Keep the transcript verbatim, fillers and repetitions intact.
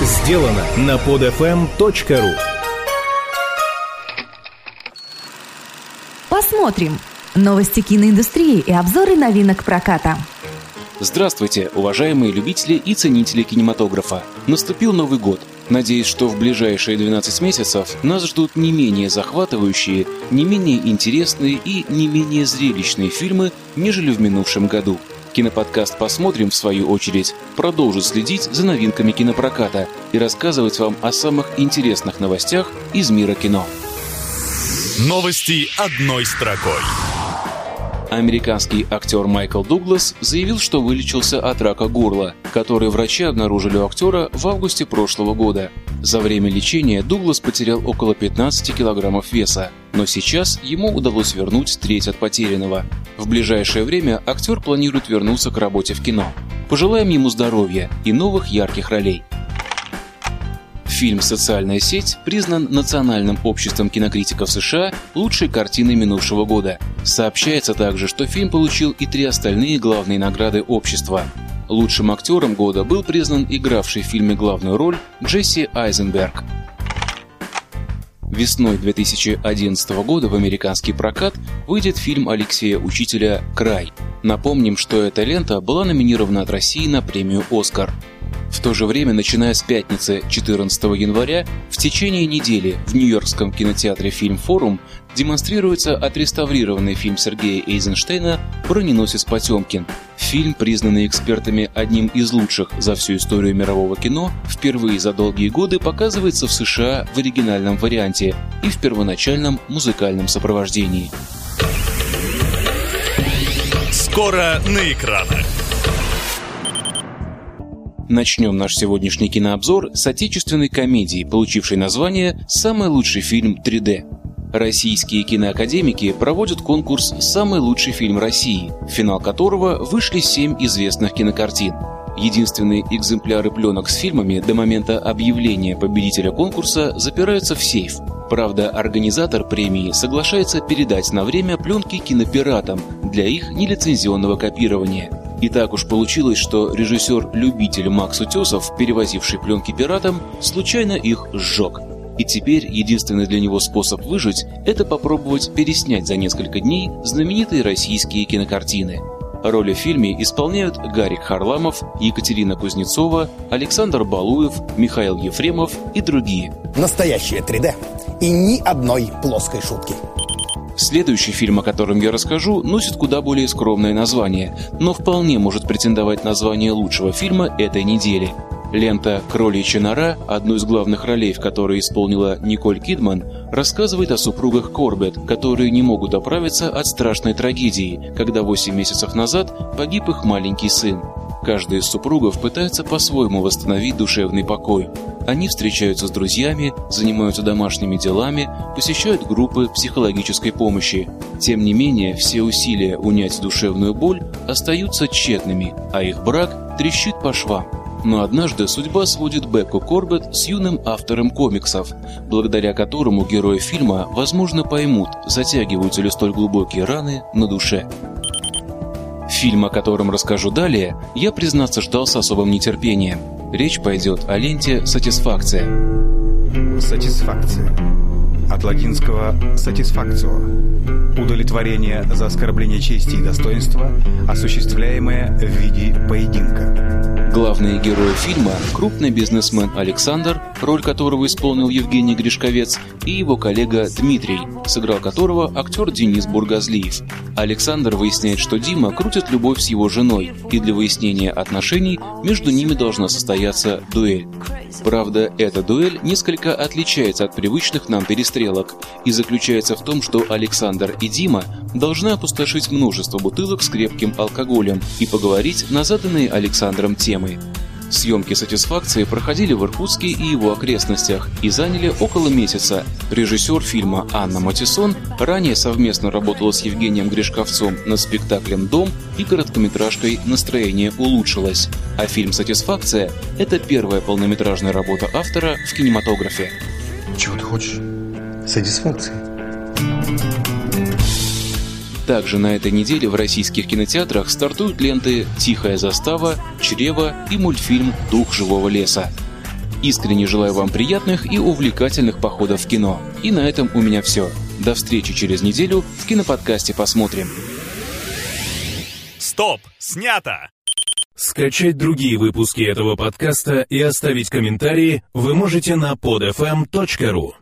Сделано на под эф эм точка ру. Посмотрим. Новости киноиндустрии и обзоры новинок проката. Здравствуйте, уважаемые любители и ценители кинематографа. Наступил Новый год. Надеюсь, что в ближайшие двенадцать месяцев нас ждут не менее захватывающие, не менее интересные и не менее зрелищные фильмы, нежели в минувшем году. Киноподкаст «Посмотрим», в свою очередь, продолжит следить за новинками кинопроката и рассказывать вам о самых интересных новостях из мира кино. Новости одной строкой. Американский актер Майкл Дуглас заявил, что вылечился от рака горла, который врачи обнаружили у актера в августе прошлого года. За время лечения Дуглас потерял около пятнадцать килограммов веса, но сейчас ему удалось вернуть треть от потерянного. В ближайшее время актер планирует вернуться к работе в кино. Пожелаем ему здоровья и новых ярких ролей. Фильм «Социальная сеть» признан Национальным обществом кинокритиков США лучшей картиной минувшего года. Сообщается также, что фильм получил и три остальные главные награды общества. Лучшим актером года был признан игравший в фильме главную роль Джесси Айзенберг. Весной две тысячи одиннадцатого года в американский прокат выйдет фильм Алексея Учителя «Край». Напомним, что эта лента была номинирована от России на премию «Оскар». В то же время, начиная с пятницы, четырнадцатого января, в течение недели в нью-йоркском кинотеатре «Фильм Форум» демонстрируется отреставрированный фильм Сергея Эйзенштейна «Броненосец Потемкин». Фильм, признанный экспертами одним из лучших за всю историю мирового кино, впервые за долгие годы показывается в США в оригинальном варианте и в первоначальном музыкальном сопровождении. Скоро на экранах. Начнем наш сегодняшний кинообзор с отечественной комедии, получившей название «Самый лучший фильм три дэ». Российские киноакадемики проводят конкурс «Самый лучший фильм России», в финал которого вышли семь известных кинокартин. Единственные экземпляры пленок с фильмами до момента объявления победителя конкурса запираются в сейф. Правда, организатор премии соглашается передать на время пленки кинопиратам для их нелицензионного копирования. И так уж получилось, что режиссер-любитель Макс Утесов, перевозивший пленки пиратам, случайно их сжег. И теперь единственный для него способ выжить – это попробовать переснять за несколько дней знаменитые российские кинокартины. Роли в фильме исполняют Гарик Харламов, Екатерина Кузнецова, Александр Балуев, Михаил Ефремов и другие. Настоящее три дэ и ни одной плоской шутки. Следующий фильм, о котором я расскажу, носит куда более скромное название, но вполне может претендовать на звание лучшего фильма этой недели. Лента «Кроличья нора», одну из главных ролей в которой исполнила Николь Кидман, рассказывает о супругах Корбетт, которые не могут оправиться от страшной трагедии, когда восемь месяцев назад погиб их маленький сын. Каждый из супругов пытается по-своему восстановить душевный покой. Они встречаются с друзьями, занимаются домашними делами, посещают группы психологической помощи. Тем не менее, все усилия унять душевную боль остаются тщетными, а их брак трещит по швам. Но однажды судьба сводит Бекку Корбетт с юным автором комиксов, благодаря которому герои фильма, возможно, поймут, затягиваются ли столь глубокие раны на душе. Фильм, о котором расскажу далее, я, признаться, ждал с особым нетерпением. Речь пойдет о ленте «Сатисфакция». «Сатисфакция». От латинского «сатисфакцио» – удовлетворение за оскорбление чести и достоинства, осуществляемое в виде поединка. Главные герои фильма – крупный бизнесмен Александр, роль которого исполнил Евгений Гришковец, и его коллега Дмитрий, сыграл которого актер Денис Бургазлиев. Александр выясняет, что Дима крутит любовь с его женой, и для выяснения отношений между ними должна состояться дуэль. Правда, эта дуэль несколько отличается от привычных нам перестрелок и заключается в том, что Александр и Дима должны опустошить множество бутылок с крепким алкоголем и поговорить на заданные Александром темы. Съемки «Сатисфакции» проходили в Иркутске и его окрестностях и заняли около месяца. Режиссер фильма Анна Матисон ранее совместно работала с Евгением Гришковцом над спектаклем «Дом» и короткометражкой «Настроение улучшилось». А фильм «Сатисфакция» — это первая полнометражная работа автора в кинематографе. Чего ты хочешь? Сатисфакции? Также на этой неделе в российских кинотеатрах стартуют ленты «Тихая застава», «Чрево» и мультфильм «Дух живого леса». Искренне желаю вам приятных и увлекательных походов в кино. И на этом у меня все. До встречи через неделю в киноподкасте «Посмотрим». Стоп! Снято! Скачать другие выпуски этого подкаста и оставить комментарии вы можете на под эф эм точка ру.